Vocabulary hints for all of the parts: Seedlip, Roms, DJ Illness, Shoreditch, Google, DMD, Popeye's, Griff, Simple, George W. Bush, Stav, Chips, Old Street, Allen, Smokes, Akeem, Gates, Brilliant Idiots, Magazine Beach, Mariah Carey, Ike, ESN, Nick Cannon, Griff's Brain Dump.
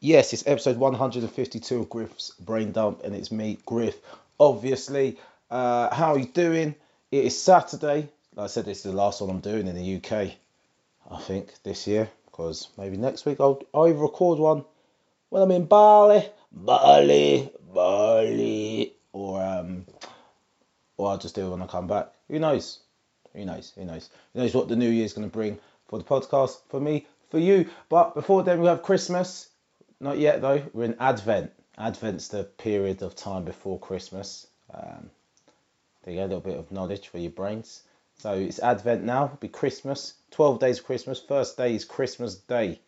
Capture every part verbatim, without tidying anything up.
Yes, it's episode one hundred fifty-two of Griff's Brain Dump, and it's me, Griff, obviously. Uh, how are you doing? It is Saturday. Like I said, this is the last one I'm doing in the U K, I think, this year, because maybe next week I'll either record one when I'm in Bali, Bali, Bali, or, um, or I'll just do it when I come back. Who knows? Who knows? Who knows? Who knows what the new year's going to bring for the podcast, for me, for you. But before then, we have Christmas. Not yet, though. We're in Advent. Advent's the period of time before Christmas. Um, there you go, a little bit of knowledge for your brains. So it's Advent now. It'll be Christmas. twelve days of Christmas. First day is Christmas Day.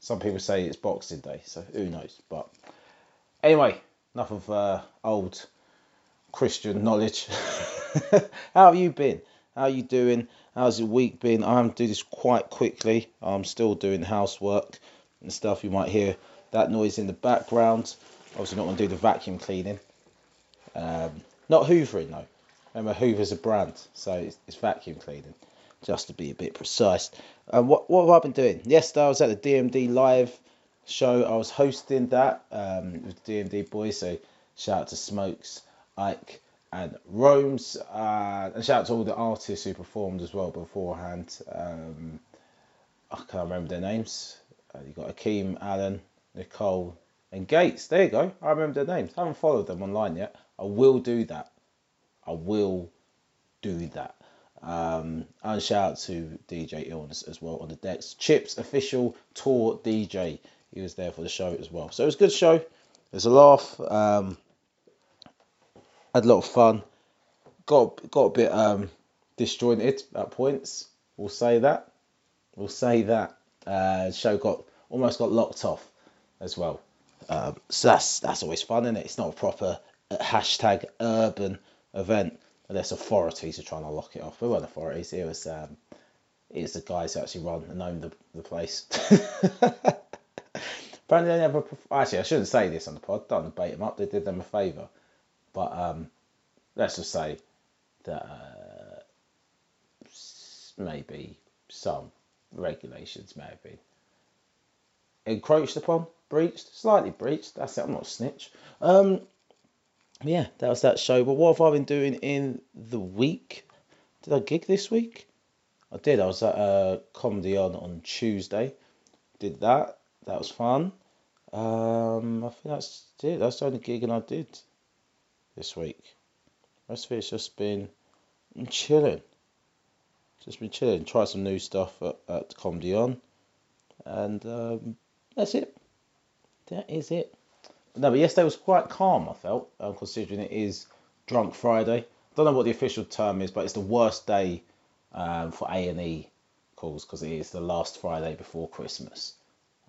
Some people say it's Boxing Day, so who knows. But anyway, enough of uh, old Christian knowledge. How have you been? How are you doing? How's your week been? I'm going to do this quite quickly. I'm still doing housework and stuff. You might hear that noise in the background. Obviously not going to do the vacuum cleaning, um, not hoovering though. Remember, Hoover's a brand, so it's, it's vacuum cleaning, just to be a bit precise. And um, what, what have I been doing? Yesterday I was at the D M D live show. I was hosting that um, with the D M D boys, so shout out to Smokes, Ike and Roms, uh, and shout out to all the artists who performed as well beforehand. um, I can't remember their names. Uh, you got Akeem, Allen, Nicole, and Gates. There you go. I remember their names. I haven't followed them online yet. I will do that. I will do that. Um, and shout out to D J Illness as well on the decks. Chips official tour D J. He was there for the show as well. So it was a good show. There's a laugh. Um, had a lot of fun. Got got a bit um, disjointed at points. We'll say that. We'll say that. Uh, show got almost got locked off as well, um, so that's that's always fun, isn't it? It's not a proper hashtag urban event unless authorities are trying to lock it off. We weren't authorities. It was um, it was the guys who actually run and own the the place. Apparently they never. Actually, I shouldn't say this on the pod. Don't bait them up. They did them a favour, but um, let's just say that uh, maybe some regulations may have been encroached upon, breached, slightly breached. That's it. I'm not a snitch. Um, yeah, that was that show. But what have I been doing in the week? Did I gig this week? I did. I was at uh, Comedy On on Tuesday. Did that. That was fun. Um, I think that's it. That's the only gigging I did this week. The rest of it's just been chilling. Just been chilling, try some new stuff at, at Comedy On, and um, that's it. That is it. But no, but yesterday was quite calm, I felt, um, considering it is Drunk Friday. I don't know what the official term is, but it's the worst day um, for A and E calls because it is the last Friday before Christmas.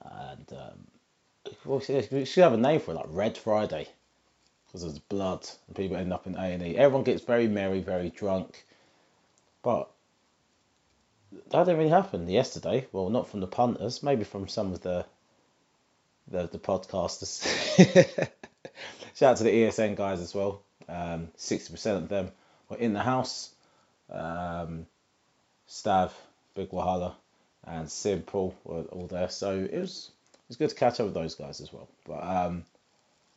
And um, well, we should have a name for it, like Red Friday, because there's blood and people end up in A and E. Everyone gets very merry, very drunk, but that didn't really happen yesterday. Well, not from the punters, maybe from some of the the, the podcasters. Shout out to the E S N guys as well. Um, sixty percent of them were in the house. Um, Stav, Big Wahala, and Simple were all there. So it was it was good to catch up with those guys as well. But um,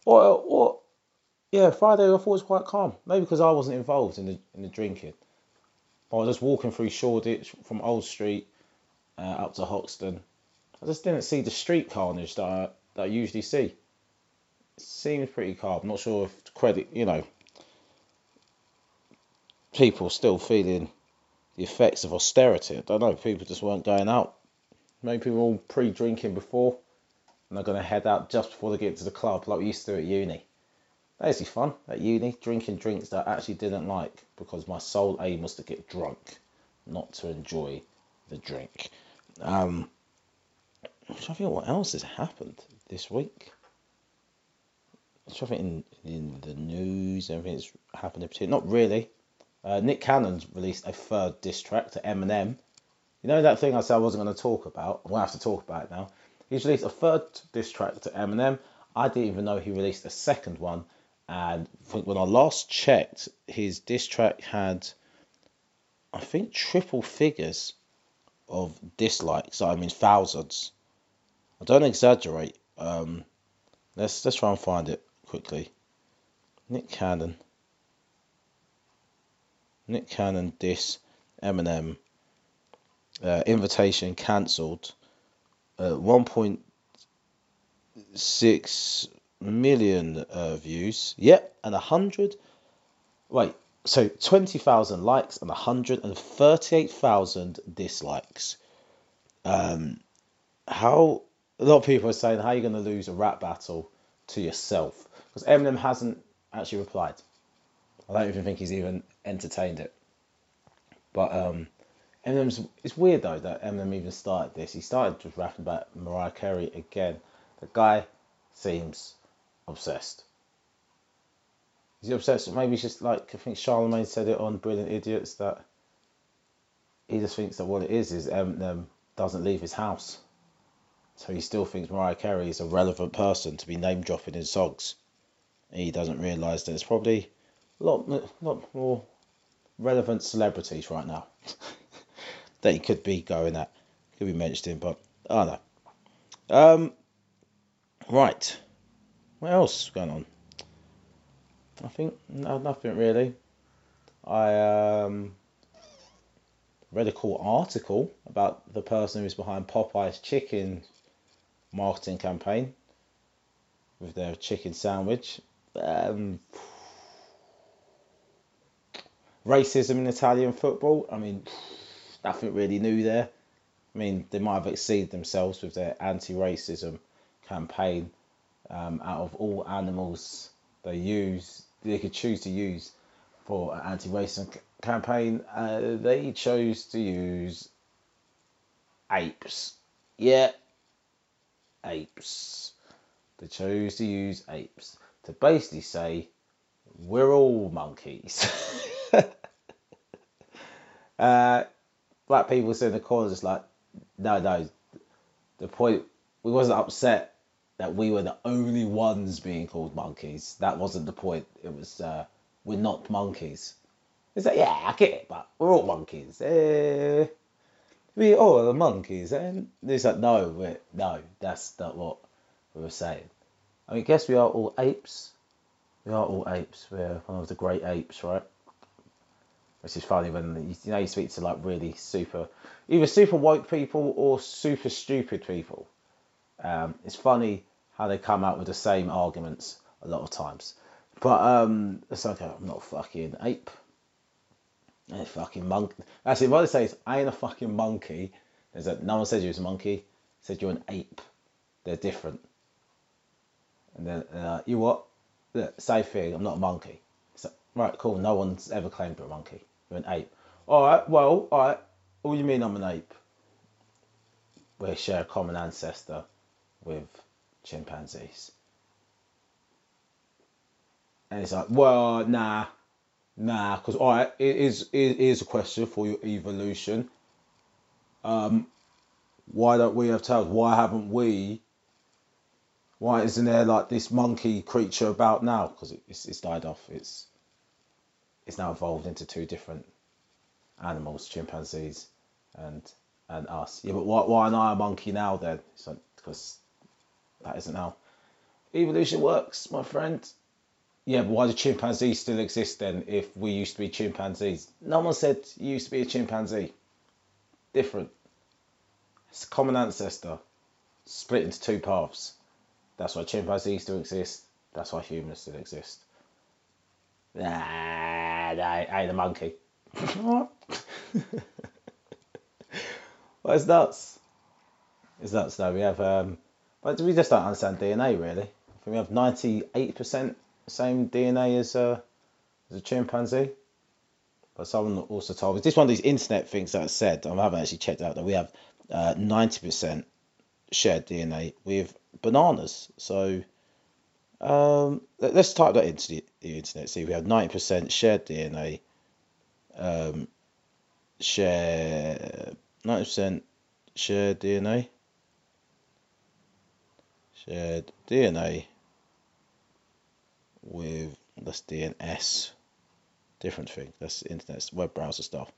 or or yeah, Friday I thought was quite calm. Maybe because I wasn't involved in the in the drinking. I was just walking through Shoreditch from Old Street uh, up to Hoxton. I just didn't see the street carnage that I, that I usually see. It seems pretty calm. I'm not sure if credit, you know, people still feeling the effects of austerity. I don't know. People just weren't going out. Maybe people were all pre-drinking before and they're going to head out just before they get to the club like we used to do at uni. That's actually fun at uni, drinking drinks that I actually didn't like because my sole aim was to get drunk, not to enjoy the drink. Um, I'm trying to think what else has happened this week. I'm trying to think in, in the news, everything that's happened in particular. Not really. Uh, Nick Cannon's released a third diss track to Eminem. You know that thing I said I wasn't going to talk about? Well, I have to talk about it now. He's released a third diss track to Eminem. I didn't even know he released a second one. And I think when I last checked, his diss track had, I think, triple figures of dislikes. I mean, thousands. I don't exaggerate. Um, let's let's try and find it quickly. Nick Cannon. Nick Cannon diss Eminem. Uh, invitation cancelled. Uh, one point six million uh, views. Yep, and one hundred. Wait, so twenty thousand likes and one hundred thirty-eight thousand dislikes. Um, how a lot of people are saying, how are you going to lose a rap battle to yourself? Because Eminem hasn't actually replied. I don't even think he's even entertained it. But um, Eminem's, it's weird though that Eminem even started this. He started just rapping about Mariah Carey again. The guy seems obsessed. Is he obsessed? Maybe it's just like, I think Charlemagne said it on Brilliant Idiots, that he just thinks that what it is is Eminem doesn't leave his house. So he still thinks Mariah Carey is a relevant person to be name dropping in songs. And he doesn't realise that it's probably a lot, lot more relevant celebrities right now that he could be going at, could be mentioned, but I don't know. Um, right, what else is going on? I think no, nothing really. I um, read a cool article about the person who's behind Popeye's chicken marketing campaign with their chicken sandwich. Um, racism in Italian football. I mean, nothing really new there. I mean, they might have exceeded themselves with their anti-racism campaign. Um, out of all animals they use, they could choose to use for an anti-racism c- campaign, uh, they chose to use apes. Yeah, apes. They chose to use apes to basically say, we're all monkeys. uh, black people sit in the corner just like, no, no, the point, we wasn't upset that we were the only ones being called monkeys. That wasn't the point. It was, uh, we're not monkeys. It's like, yeah, I get it, but we're all monkeys. Eh, we all are the monkeys. And it's like, no, we're, no, that's not what we were saying. I mean, I guess we are all apes. We are all apes. We're one of the great apes, right? Which is funny when, you know, you speak to like really super, either super woke people or super stupid people. Um, it's funny how they come out with the same arguments a lot of times. But um, it's like, I'm not a fucking ape. I'm a fucking monkey. Actually, what they say is, I ain't a fucking monkey. There's a, no one says you was a monkey. They said you're an ape. They're different. And then, uh, you what? Look, same thing, I'm not a monkey. It's like, right, cool, no one's ever claimed you're a monkey. You're an ape. All right, well, all right. What do you mean I'm an ape? We share a common ancestor with chimpanzees. And it's like, well, nah, nah, because, all right, it is, it is a question for your evolution. Um, why don't we have tails? Why haven't we? Why isn't there, like, this monkey creature about now? Because it's, it's died off. It's, it's now evolved into two different animals, chimpanzees and and us. Yeah, but why, why am I a monkey now, then? It's like, because that isn't how evolution works, my friend. Yeah, but why do chimpanzees still exist then if we used to be chimpanzees? No one said you used to be a chimpanzee. Different. It's a common ancestor. Split into two paths. That's why chimpanzees still exist. That's why humans still exist. Nah, I ain't a monkey. Well, it's nuts. It's nuts, though. We have... um. But we just don't understand D N A, really. I think we have ninety-eight percent same D N A as a, as a chimpanzee. But someone also told me, this is one of these internet things that I said, I haven't actually checked out, that we have uh, ninety percent shared D N A with bananas. So um, let's type that into the, the internet, see if we have ninety percent shared D N A, um, share ninety percent shared D N A. Shared D N A with, that's D N S, different thing, that's internet web browser stuff,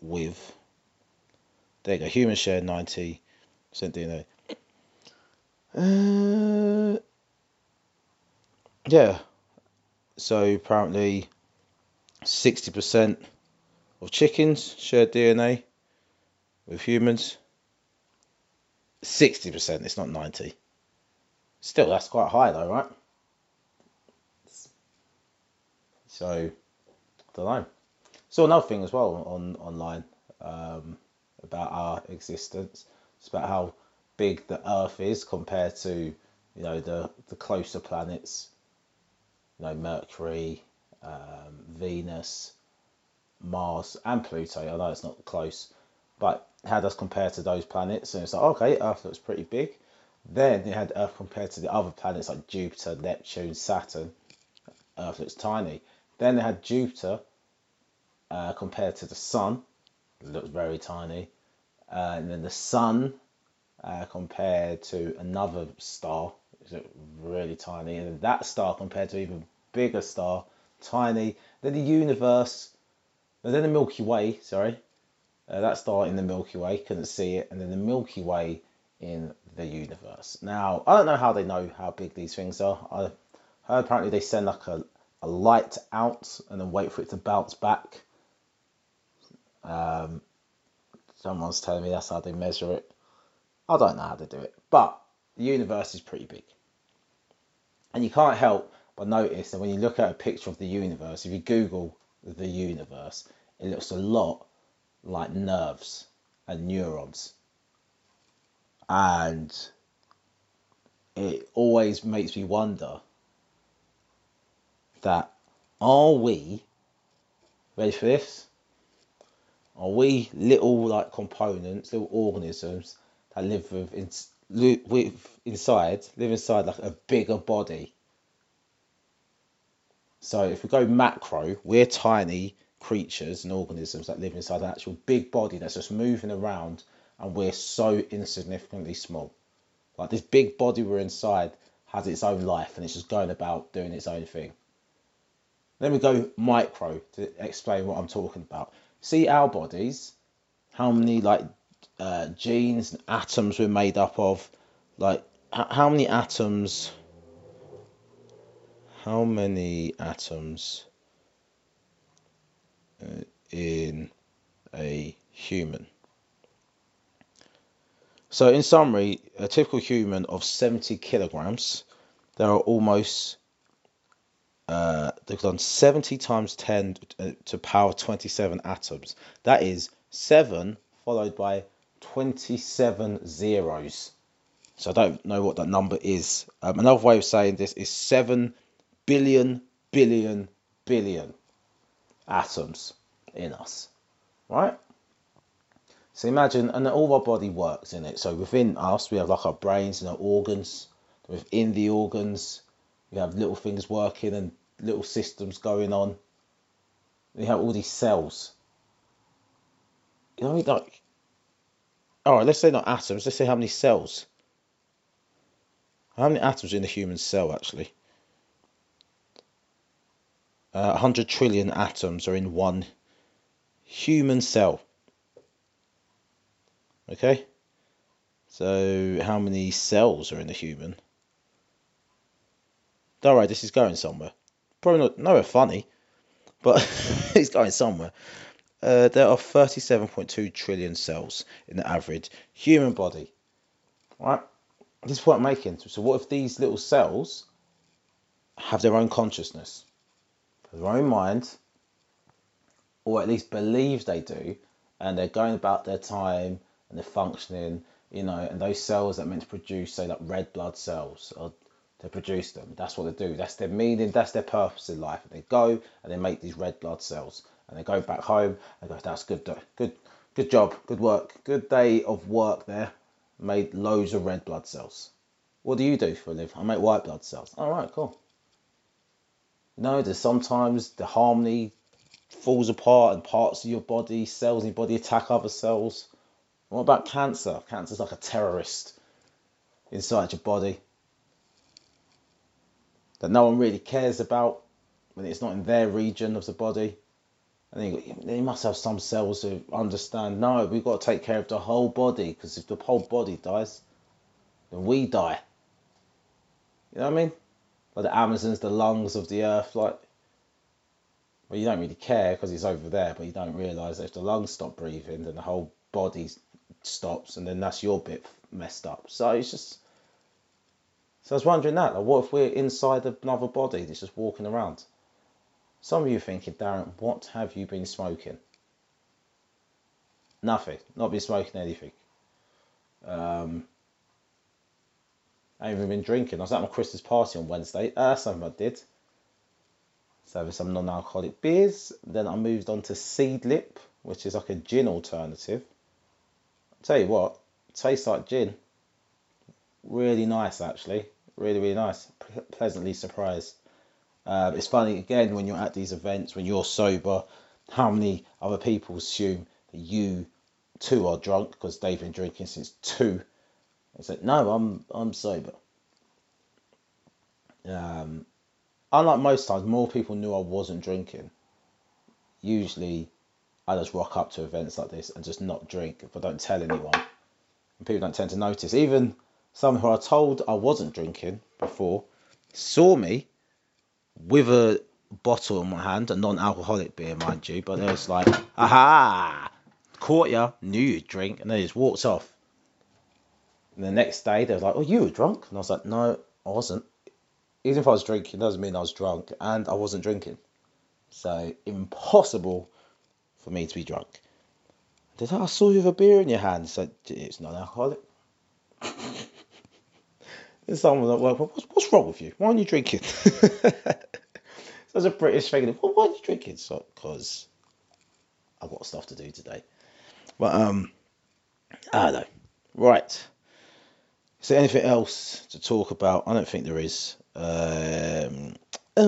with, there you go, human shared ninety percent D N A. Uh, yeah. So apparently sixty percent of chickens share D N A with humans. sixty percent, it's not ninety. Still, that's quite high though, right? So, I don't know. Saw another thing as well on online um, about our existence. It's about how big the Earth is compared to, you know, the, the closer planets. You know, Mercury, um, Venus, Mars and Pluto. I know it's not close, but how does compare to those planets? And it's like, okay, Earth looks pretty big. Then you had Earth compared to the other planets like Jupiter, Neptune, Saturn. Earth looks tiny. Then they had Jupiter uh, compared to the Sun. It looks very tiny. Uh, and then the Sun uh, compared to another star. It really tiny. And that star compared to an even bigger star. Tiny. Then the universe. And then the Milky Way, sorry. Uh, that star in the Milky Way. Couldn't see it. And then the Milky Way in the universe. Now, I don't know how they know how big these things are. I heard apparently they send like a, a light out and then wait for it to bounce back. Um, someone's telling me that's how they measure it. I don't know how to do it. But the universe is pretty big. And you can't help but notice that when you look at a picture of the universe, if you Google the universe, it looks a lot like nerves and neurons. And it always makes me wonder that, are we, ready for this? Are we little like components, little organisms that live with, in, with inside, live inside like a bigger body? So if we go macro, we're tiny creatures and organisms that live inside an actual big body that's just moving around. And we're so insignificantly small. Like this big body we're inside has its own life and it's just going about doing its own thing. Then we go micro to explain what I'm talking about. See our bodies, how many like uh, genes and atoms we're made up of. Like how many atoms, how many atoms uh, in a human? So in summary, a typical human of seventy kilograms, there are almost, uh, they've done seventy times ten to power twenty-seven atoms. That is seven followed by twenty-seven zeros. So I don't know what that number is. Um, another way of saying this is seven billion, billion, billion atoms in us, right? So imagine, and all our body works in it. So within us, we have like our brains and our organs. Within the organs, we have little things working and little systems going on. We have all these cells. You know, like, all right, let's say not atoms. Let's say how many cells. How many atoms are in the human cell, actually? Uh, one hundred trillion atoms are in one human cell. Okay, so how many cells are in the human? All right, this is going somewhere. Probably not, nowhere funny, but it's going somewhere. Uh, there are thirty-seven point two trillion cells in the average human body. All right, this is what I'm making. So what if these little cells have their own consciousness, their own mind, or at least believe they do, and they're going about their time, and they're functioning, you know, and those cells that are meant to produce, say, like red blood cells, or they produce them. That's what they do. That's their meaning. That's their purpose in life. And they go and they make these red blood cells, and they go back home and go, "That's good, good, good job, good work, good day of work there. Made loads of red blood cells. What do you do for a living? I make white blood cells. All right, cool. You know, there's sometimes the harmony falls apart, and parts of your body, cells in your body attack other cells. What about cancer? Cancer's like a terrorist inside your body that no one really cares about when it's not in their region of the body. And then you, you must have some cells who understand, no, we've got to take care of the whole body, because if the whole body dies, then we die. You know what I mean? Like the Amazon's the lungs of the earth, like. Well, you don't really care because it's over there, but you don't realise that if the lungs stop breathing, then the whole body stops, and then that's your bit messed up. So it's just. So I was wondering that, like, what if we're inside another body that's just walking around? Some of you are thinking, Darren, what have you been smoking? Nothing. Not been smoking anything. Um, I haven't even been drinking. I was at my Christmas party on Wednesday. Uh, that's something I did. So I had some non-alcoholic beers. Then I moved on to Seedlip, which is like a gin alternative. I'll tell you what, it tastes like gin. Really nice, actually. Really, really nice. Ple- pleasantly surprised. Uh, it's funny, again, when you're at these events, when you're sober, how many other people assume that you too are drunk because they've been drinking since two. It's like, no, I'm I'm sober. Um, unlike most times, more people knew I wasn't drinking. Usually, I just rock up to events like this and just not drink, but don't tell anyone. And people don't tend to notice. Even some who I told I wasn't drinking before saw me with a bottle in my hand, a non-alcoholic beer, mind you, but they was like, aha, caught ya, knew you'd drink, and they just walked off. And the next day, they was like, oh, you were drunk? And I was like, no, I wasn't. Even if I was drinking, doesn't mean I was drunk, and I wasn't drinking. So, impossible for me to be drunk. They said, I saw you with a beer in your hand. So it's non-alcoholic. And someone was like, well, what's, what's wrong with you? Why aren't you drinking? So as a British thing, well, why aren't you drinking? So, because I've got stuff to do today. But, um, I don't know. Right. Is there anything else to talk about? I don't think there is. Um, uh,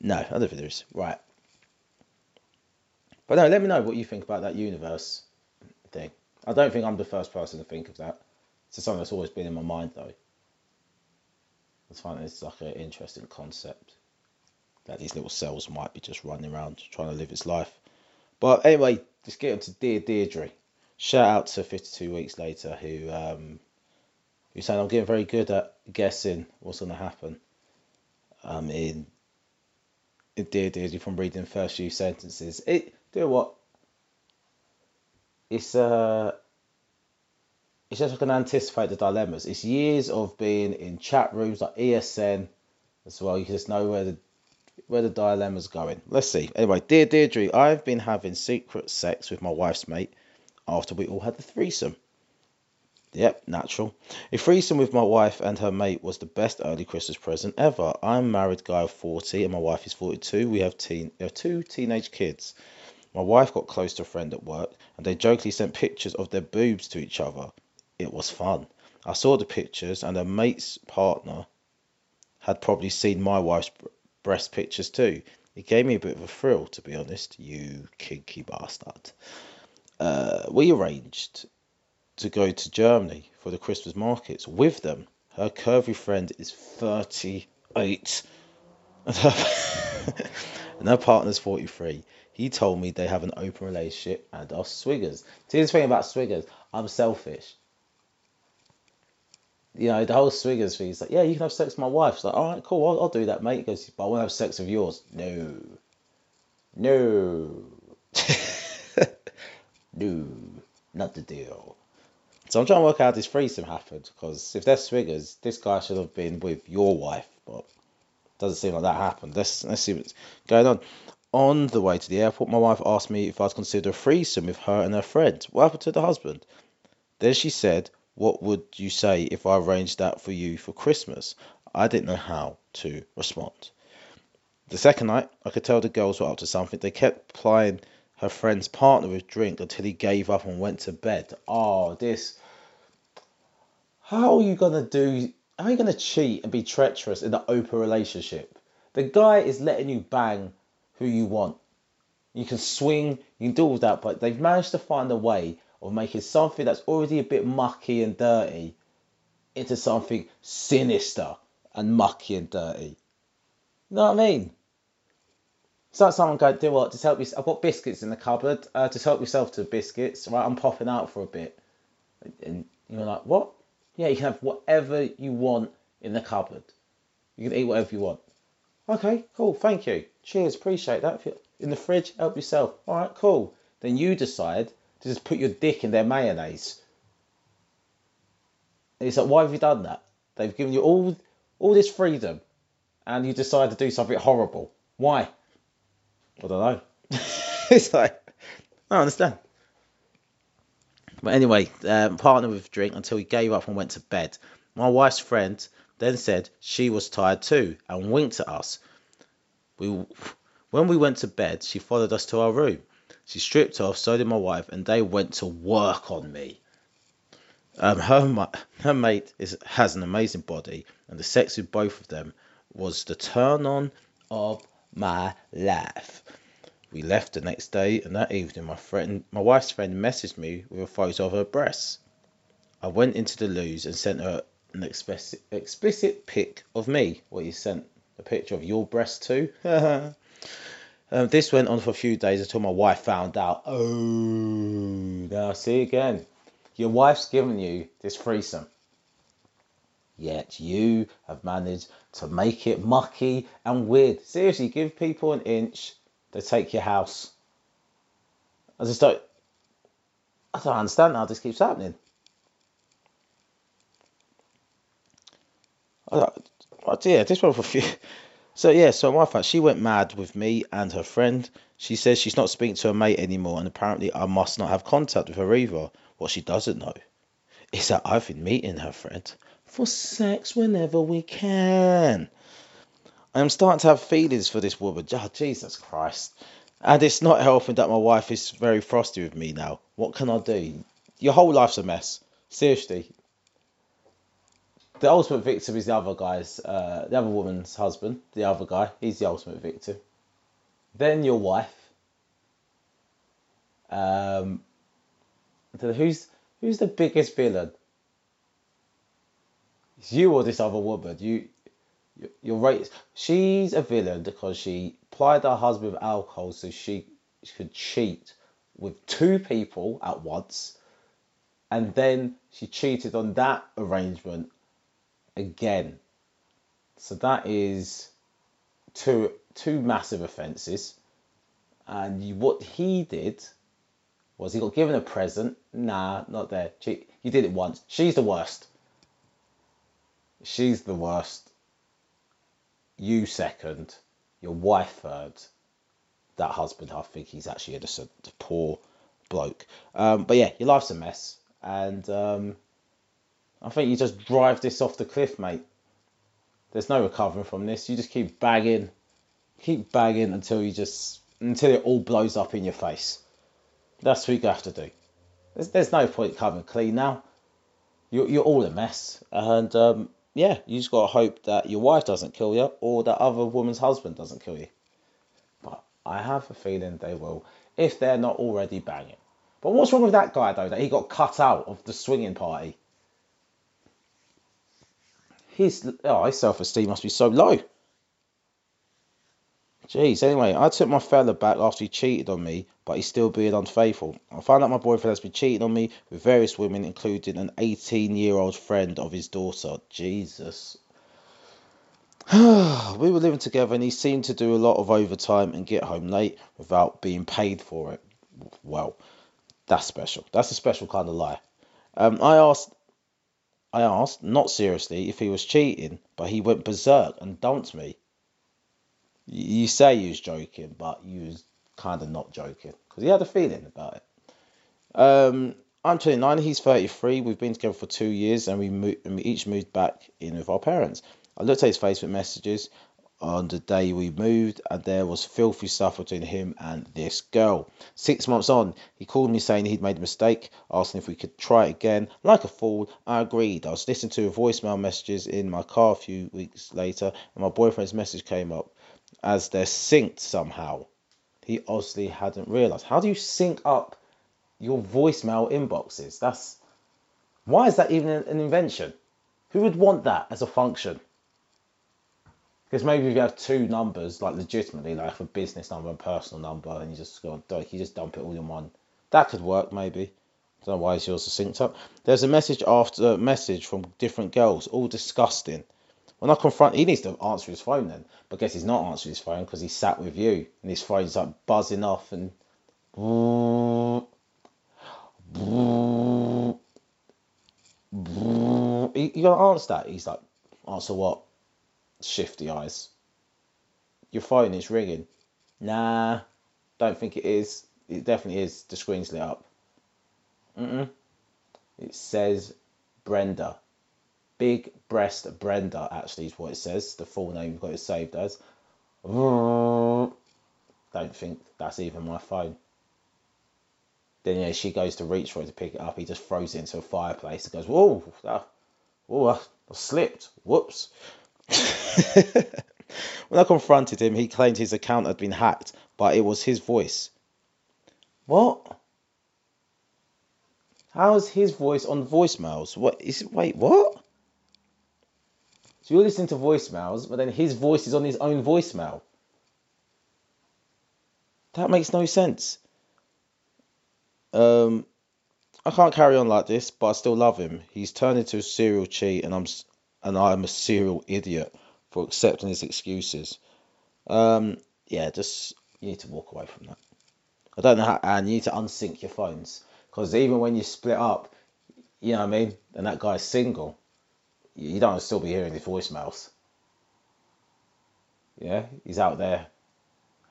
no, I don't think there is. Right. But no, let me know what you think about that universe thing. I don't think I'm the first person to think of that. It's something that's always been in my mind, though. I find it's like an interesting concept that these little cells might be just running around trying to live its life. But anyway, let's get on to Dear Deirdre. Shout out to fifty-two weeks later, who um, who said, I'm getting very good at guessing what's going to happen um, in, in Dear Deirdre from reading the first few sentences. It, do you know what? It's a... Uh, It's just I can anticipate the dilemmas. It's years of being in chat rooms like E S N as well. You can just know where the where the dilemma's going. Let's see. Anyway, Dear Deirdre, I've been having secret sex with my wife's mate after we all had the threesome. Yep, natural. A threesome with my wife and her mate was the best early Christmas present ever. I'm a married guy of forty and my wife is forty-two. We have teen, uh, two teenage kids. My wife got close to a friend at work and they jokingly sent pictures of their boobs to each other. It was fun. I saw the pictures and her mate's partner had probably seen my wife's breast pictures too. It gave me a bit of a thrill, to be honest, you kinky bastard. Uh, we arranged to go to Germany for the Christmas markets with them. Her curvy friend is thirty-eight and her, and her partner's forty-three. He told me they have an open relationship and are swiggers. See, this thing about swiggers, I'm selfish. You know, the whole swiggers thing is like, yeah, you can have sex with my wife. It's like, all right, cool, I'll, I'll do that, mate. He goes, but I won't have sex with yours. No. No. No. Not the deal. So I'm trying to work out how this threesome happened, because if they're swiggers, this guy should have been with your wife, but it doesn't seem like that happened. Let's, let's see what's going on. On the way to the airport, my wife asked me if I'd consider a threesome with her and her friend. What happened to the husband? Then she said, what would you say if I arranged that for you for Christmas? I didn't know how to respond. The second night, I could tell the girls were up to something. They kept plying her friend's partner with drink until he gave up and went to bed. Oh, this... How are you going to do... How are you going to cheat and be treacherous in an open relationship? The guy is letting you bang who you want. You can swing, you can do all that, but they've managed to find a way of making something that's already a bit mucky and dirty into something sinister and mucky and dirty. You know what I mean? It's like someone going, do what? Just help yourself. I've got biscuits in the cupboard. Uh, just help yourself to biscuits. Right, I'm popping out for a bit. And you're like, what? yeah, you can have whatever you want in the cupboard. You can eat whatever you want. Okay, cool, thank you. Cheers, appreciate that. If you're in the fridge, help yourself. All right, cool. Then you decide to just put your dick in their mayonnaise. And it's like, why have you done that? They've given you all all this freedom and you decide to do something horrible. Why? I don't know. It's like, I don't understand. But anyway, um, partnered with drink until he gave up and went to bed. My wife's friend then said she was tired too and winked at us. We, when we went to bed, she followed us to our room. She stripped off, so did my wife, and they went to work on me. Um, her, her mate is, has an amazing body, and the sex with both of them was the turn on of my life. We left the next day, and that evening my friend, my wife's friend messaged me with a photo of her breasts. I went into the loo and sent her an explicit, explicit pic of me. Well, you sent a picture of your breast too? Um, this went on for a few days until my wife found out. Oh, now see again. Your wife's given you this threesome. Yet you have managed to make it mucky and weird. Seriously, give people an inch, they take your house. I just don't... I don't understand how this keeps happening. I don't, oh dear, this one for a few... So yeah, so my fact, she went mad with me and her friend. She says she's not speaking to her mate anymore, and apparently I must not have contact with her either. What she doesn't know is that I've been meeting her friend for sex whenever we can. I am starting to have feelings for this woman. Oh, Jesus Christ. And it's not helping that my wife is very frosty with me now. What can I do? Your whole life's a mess. Seriously. The ultimate victim is the other guy's, uh, the other woman's husband. The other guy. He's the ultimate victim. Then your wife. Um, who's who's the biggest villain? It's you or this other woman. You... You're right. She's a villain because she plied her husband with alcohol so she could cheat with two people at once. And then she cheated on that arrangement again. So that is two two massive offences. And you, what he did was he got given a present. Nah, not there. She, you did it once. She's the worst. She's the worst. You second, your wife third, that husband, I think he's actually innocent, the poor bloke. Um, but yeah, your life's a mess. And um, I think you just drive this off the cliff, mate. There's no recovering from this. You just keep bagging, keep bagging until you just, until it all blows up in your face. That's what you have to do. There's, there's no point coming clean now. You're, you're all a mess. And um, yeah, you just got to hope that your wife doesn't kill you or that other woman's husband doesn't kill you. But I have a feeling they will if they're not already banging. But what's wrong with that guy, though, that he got cut out of the swinging party? His, oh, his self-esteem must be so low. Jeez, anyway, I took my fella back after he cheated on me, but he's still being unfaithful. I found out my boyfriend has been cheating on me with various women, including an eighteen-year-old friend of his daughter. Jesus. We were living together and he seemed to do a lot of overtime and get home late without being paid for it. Well, that's special. That's a special kind of lie. Um, I asked, I asked, not seriously, if he was cheating, but he went berserk and dumped me. You say you was joking, but you was kind of not joking. Because he had a feeling about it. Um, I'm twenty-nine, he's thirty-three. We've been together for two years and we, moved, and we each moved back in with our parents. I looked at his Facebook messages on the day we moved and there was filthy stuff between him and this girl. Six months on, he called me saying he'd made a mistake, asking if we could try it again. Like a fool, I agreed. I was listening to voicemail messages in my car a few weeks later and my boyfriend's message came up. As they're synced somehow. He obviously hadn't realised. How do you sync up your voicemail inboxes? That's... Why is that even an invention? Who would want that as a function? Because maybe if you have two numbers, like legitimately, like a business number and personal number, and you just go, you just dump it all in one. That could work, maybe. Don't know why is yours synced up. There's a message after message from different girls, all disgusting. When I confront, he needs to answer his phone then. But I guess he's not answering his phone because he sat with you, and his phone's like buzzing off and. You gotta answer that. He's like, answer what? Shifty eyes. Your phone is ringing. Nah, don't think it is. It definitely is. The screen's lit up. Mm-mm. It says Brenda. Big breast Brenda, actually, is what it says. The full name you've got it saved as. Don't think that's even my phone. Then, yeah, she goes to reach for it to pick it up. He just throws it into a fireplace and goes, whoa, that, whoa, I slipped. Whoops. When I confronted him, he claimed his account had been hacked, but it was his voice. What? How is his voice on voicemails? What is it? Wait, what? So you're listening to voicemails, but then his voice is on his own voicemail. That makes no sense. Um, I can't carry on like this, but I still love him. He's turned into a serial cheat, and I'm and I'm a serial idiot for accepting his excuses. Um, yeah, just you need to walk away from that. I don't know how, and you need to unsync your phones, because even when you split up, you know what I mean, and that guy's single, you don't still be hearing his voicemails. Yeah, he's out there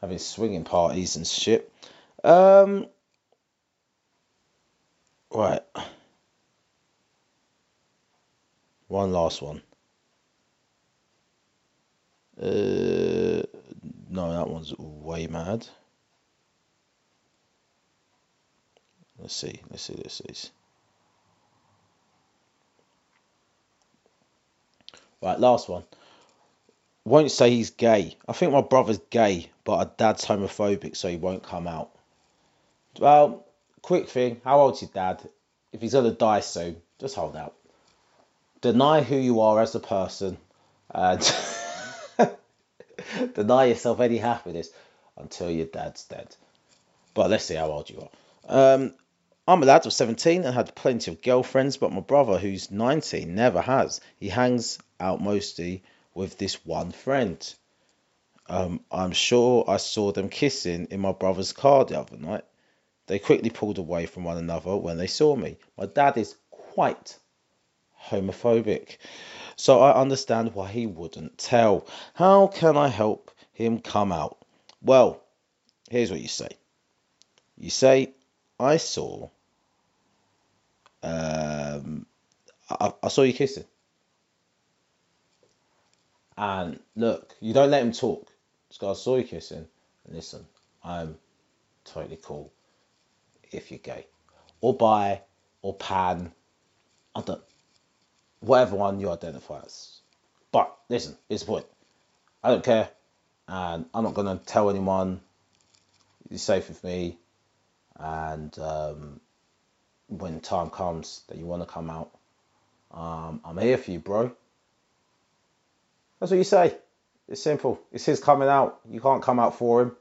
having swinging parties and shit. Um, right. One last one. Uh, no, that one's way mad. Let's see. Let's see this is. Right, last one. Won't say he's gay. I think my brother's gay, but our dad's homophobic, so he won't come out. Well, quick thing. How old's your dad? If he's going to die soon, just hold out. Deny who you are as a person. And deny yourself any happiness until your dad's dead. But let's see how old you are. Um, I'm a lad of seventeen and had plenty of girlfriends, but my brother, who's nineteen, never has. He hangs out mostly with this one friend. Um, I'm sure I saw them kissing in my brother's car the other night. They quickly pulled away from one another when they saw me. My dad is quite homophobic, so I understand why he wouldn't tell. How can I help him come out? Well, here's what you say. You say, I saw... Um, I, I saw you kissing. And look, you don't let him talk. This guy saw you kissing. And listen, I'm totally cool if you're gay. Or bi, or pan, I don't, whatever one you identify as. But listen, here's the point. I don't care. And I'm not going to tell anyone. You're safe with me. And um, when time comes that you want to come out, um, I'm here for you, bro. That's what you say. It's simple. It's his coming out. You can't come out for him.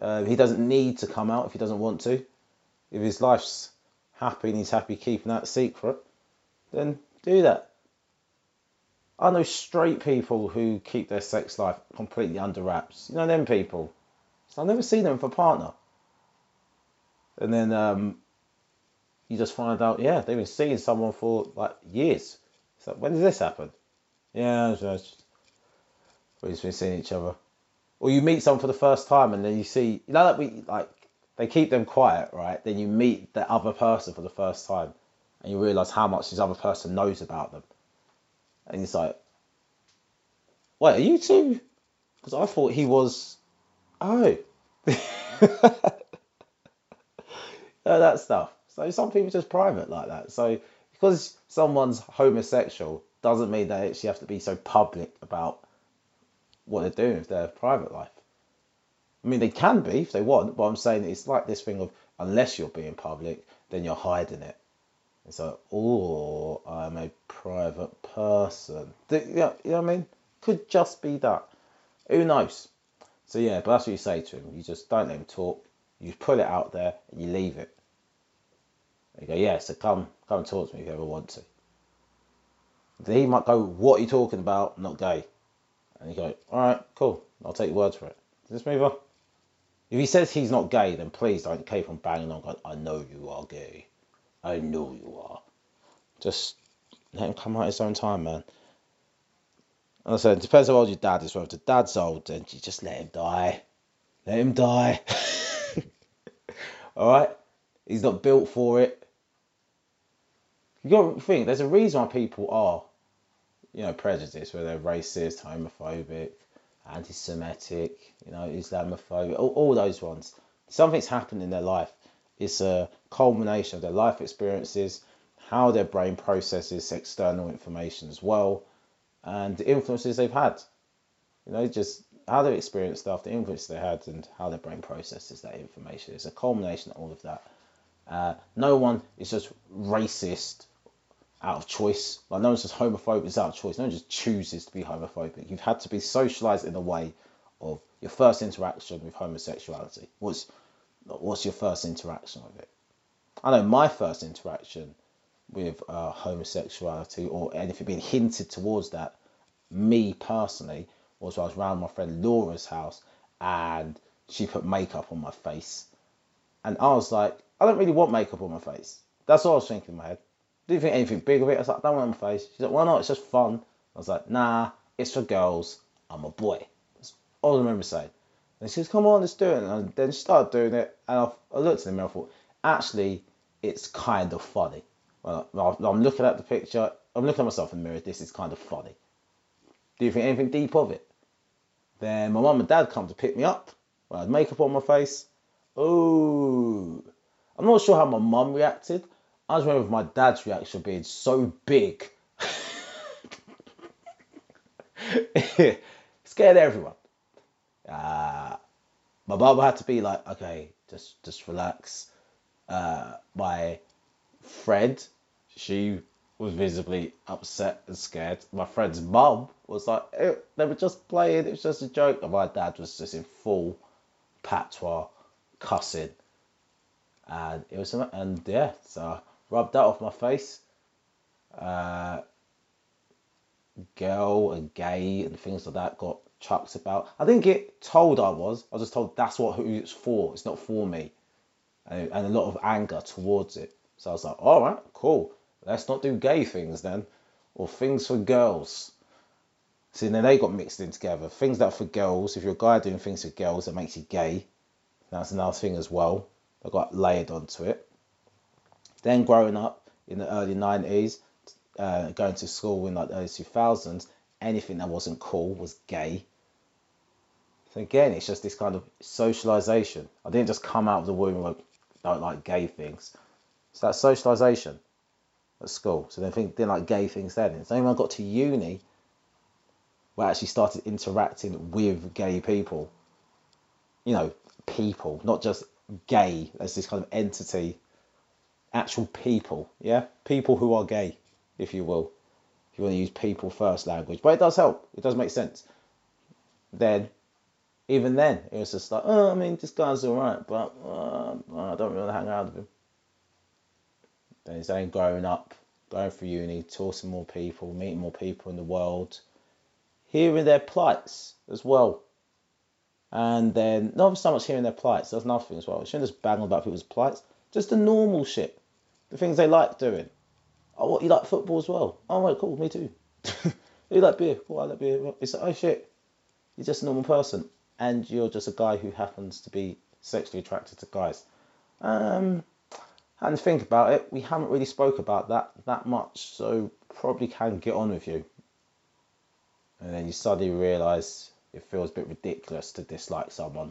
Uh, he doesn't need to come out if he doesn't want to. If his life's happy and he's happy keeping that secret, then do that. I know straight people who keep their sex life completely under wraps. You know them people? So I've never seen them for a partner. And then um, you just find out, yeah, they've been seeing someone for like years. It's like, when does this happen? Yeah, it's just... we've just been seeing each other. Or you meet someone for the first time and then you see, you know, like, we, like they keep them quiet, right? Then you meet the other person for the first time and you realise how much this other person knows about them. And it's like, wait, are you two? Because I thought he was, oh. Uh, that stuff. So some people are just private like that. So because someone's homosexual doesn't mean they actually have to be so public about what they're doing with their private life. I mean, they can be if they want, but I'm saying it's like this thing of unless you're being public, then you're hiding it. And so, oh, I'm a private person. You know, you know what I mean? Could just be that. Who knows? So yeah, but that's what you say to him. You just don't let him talk. You pull it out there and you leave it. They go, yeah, so come, come talk to me if you ever want to. Then he might go, what are you talking about? Not gay. And you go, all right, cool. I'll take your word for it. Just move on. If he says he's not gay, then please don't keep on banging on going, I know you are gay. I know you are. Just let him come out his own time, man. And I said, it depends how old your dad is. Well, if the dad's old, then you just let him die. Let him die. All right? He's not built for it. You got to think, there's a reason why people are, you know, prejudiced, whether they're racist, homophobic, anti-Semitic, you know, Islamophobic, all, all those ones. Something's happened in their life. It's a culmination of their life experiences, how their brain processes external information as well, and the influences they've had. You know, just how they've experienced stuff, the influence they had, and how their brain processes that information. It's a culmination of all of that. Uh, no one is just racist out of choice. Like, no one's just homophobic is out of choice. No one just chooses to be homophobic. You've had to be socialised in the way of your first interaction with homosexuality. What's, what's your first interaction with it? I know my first interaction with uh, homosexuality, or anything being hinted towards that, me personally, was when I was around my friend Laura's house and she put makeup on my face. And I was like, I don't really want makeup on my face. That's all I was thinking in my head. Didn't think anything big of it. I was like, I don't want it on my face. She's like, why not? It's just fun. I was like, nah, it's for girls. I'm a boy. That's all I remember saying. And she was, come on, let's do it. And then she started doing it. And I, I looked in the mirror and thought, actually, it's kind of funny. Well, I'm looking at the picture. I'm looking at myself in the mirror. This is kind of funny. Do you think anything deep of it? Then my mum and dad come to pick me up. Well, I had makeup on my face. Ooh. I'm not sure how my mum reacted. I just remember my dad's reaction being so big. It scared everyone. Uh, my mum had to be like, okay, just just relax. Uh, my friend, she was visibly upset and scared. My friend's mum was like, it, they were just playing. It was just a joke. And my dad was just in full patois cussing. And it was, and yeah, so I rubbed that off my face. Uh, girl and gay and things like that got chucked about. I didn't get told I was. I was just told that's what who it's for. It's not for me. And, and a lot of anger towards it. So I was like, all right, cool. Let's not do gay things then. Or things for girls. See, then they got mixed in together. Things that are for girls. If you're a guy doing things for girls, that makes you gay. That's another thing as well. I got layered onto it. Then growing up in the early nineties, uh, going to school in like the early two thousands, anything that wasn't cool was gay. So again, it's just this kind of socialisation. I didn't just come out of the womb like, don't like gay things. It's that socialisation at school. So they think, didn't like gay things then. And so when I got to uni, where I actually started interacting with gay people, you know, people, not just gay as this kind of entity, actual people, yeah, people who are gay, if you will, if you want to use people first language, but it does help, it does make sense. Then, even then, it was just like, oh, I mean, this guy's all right, but uh, I don't really want to hang out with him. Then it's only growing up, going through uni, talking to more people, meeting more people in the world, hearing their plights as well. And then, not so much hearing their plights, that's another thing as well. You shouldn't just bang on about people's plights. Just the normal shit. The things they like doing. Oh, what, you like football as well? Oh, right, cool, me too. You like beer? Cool, I like beer. It's like, oh shit, you're just a normal person. And you're just a guy who happens to be sexually attracted to guys. Um, and think about it, we haven't really spoke about that that much, so probably can get on with you. And then you suddenly realise it feels a bit ridiculous to dislike someone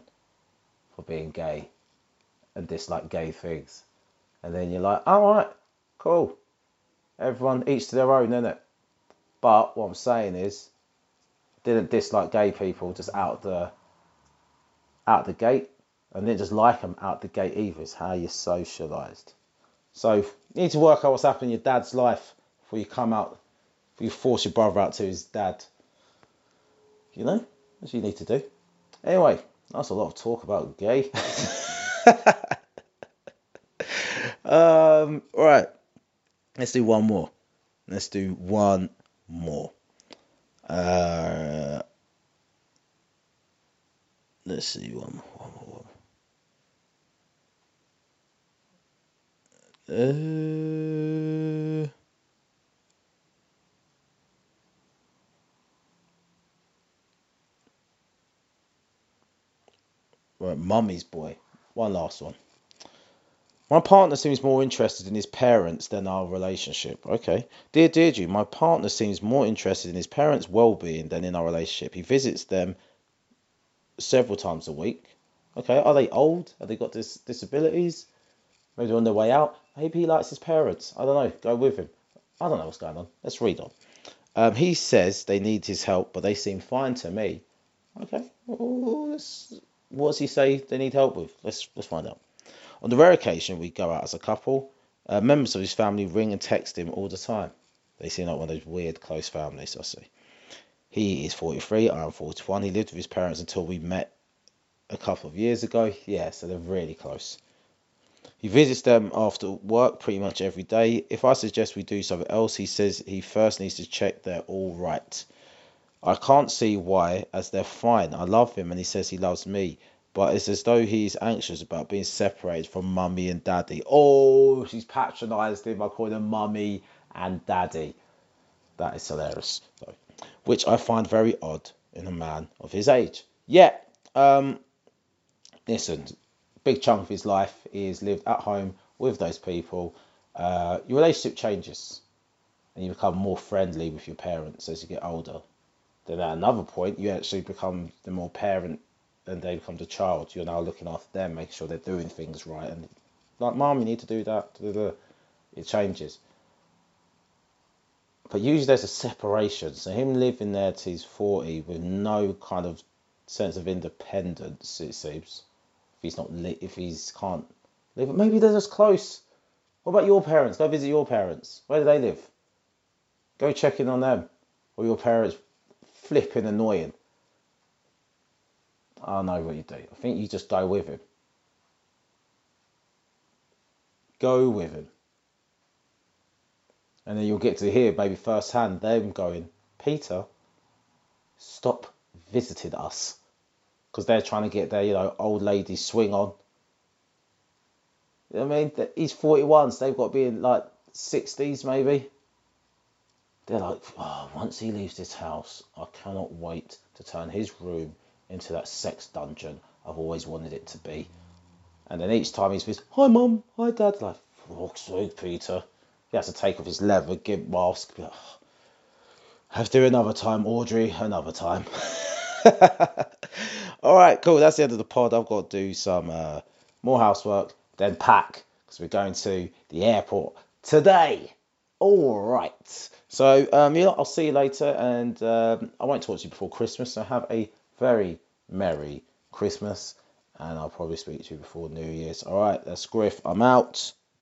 for being gay and dislike gay things. And then you're like, oh, all right, cool. Everyone, each to their own, innit? But what I'm saying is, didn't dislike gay people just out the out the gate, and didn't just like them out the gate either. It's how you're socialised. So you need to work out what's happening in your dad's life before you come out, before you force your brother out to his dad. You know? That's what you need to do. Anyway, that's a lot of talk about gay. uh, Um, all right. Let's do one more. Let's do one more. Uh, let's see one more. One more. One more. Uh, right, Mummy's Boy. One last one. My partner seems more interested in his parents than our relationship. Okay. Dear Deirdre, my partner seems more interested in his parents' well-being than in our relationship. He visits them several times a week. Okay. Are they old? Have they got dis- disabilities? Maybe they're on their way out. Maybe he likes his parents. I don't know. Go with him. I don't know what's going on. Let's read on. Um, he says they need his help, but they seem fine to me. Okay. Well, what does he say they need help with? Let's let's find out. On the rare occasion we go out as a couple, uh, members of his family ring and text him all the time. They seem like one of those weird close families, I see. He is forty-three, I am forty-one. He lived with his parents until we met a couple of years ago. Yeah, so they're really close. He visits them after work pretty much every day. If I suggest we do something else, he says he first needs to check they're all right. I can't see why, as they're fine. I love him and he says he loves me. But it's as though he's anxious about being separated from mummy and daddy. Oh, she's patronised him by calling him mummy and daddy. That is hilarious, though. Which I find very odd in a man of his age. Yeah, um, listen, big chunk of his life is lived at home with those people. Uh, your relationship changes and you become more friendly with your parents as you get older. Then at another point, you actually become the more parent. And they become the child. You're now looking after them, making sure they're doing things right. And like, mum, you need to do that. It changes. But usually there's a separation. So him living there till he's forty with no kind of sense of independence, it seems. If he's not, li- if he's can't live, maybe they're just close. What about your parents? Go visit your parents. Where do they live? Go check in on them. Or your parents flipping annoying. I know what you do. I think you just go with him. Go with him. And then you'll get to hear maybe firsthand them going, Peter, stop visiting us. Because they're trying to get their, you know, old lady swing on. You know what I mean? He's forty-one, so they've got to be in like sixties maybe. They're like, oh, once he leaves this house, I cannot wait to turn his room into that sex dungeon I've always wanted it to be. And then each time he's with, hi mum, hi dad, like, fuck's sake, Peter. He has to take off his leather gimp mask. Oh, have to do another time, Audrey, another time. All right, cool, that's the end of the pod. I've got to do some uh, more housework, then pack, because we're going to the airport today. All right. So, um, you know, I'll see you later, and um, I won't talk to you before Christmas, so have a very merry Christmas, and I'll probably speak to you before New Year's. All right, that's Griff. I'm out.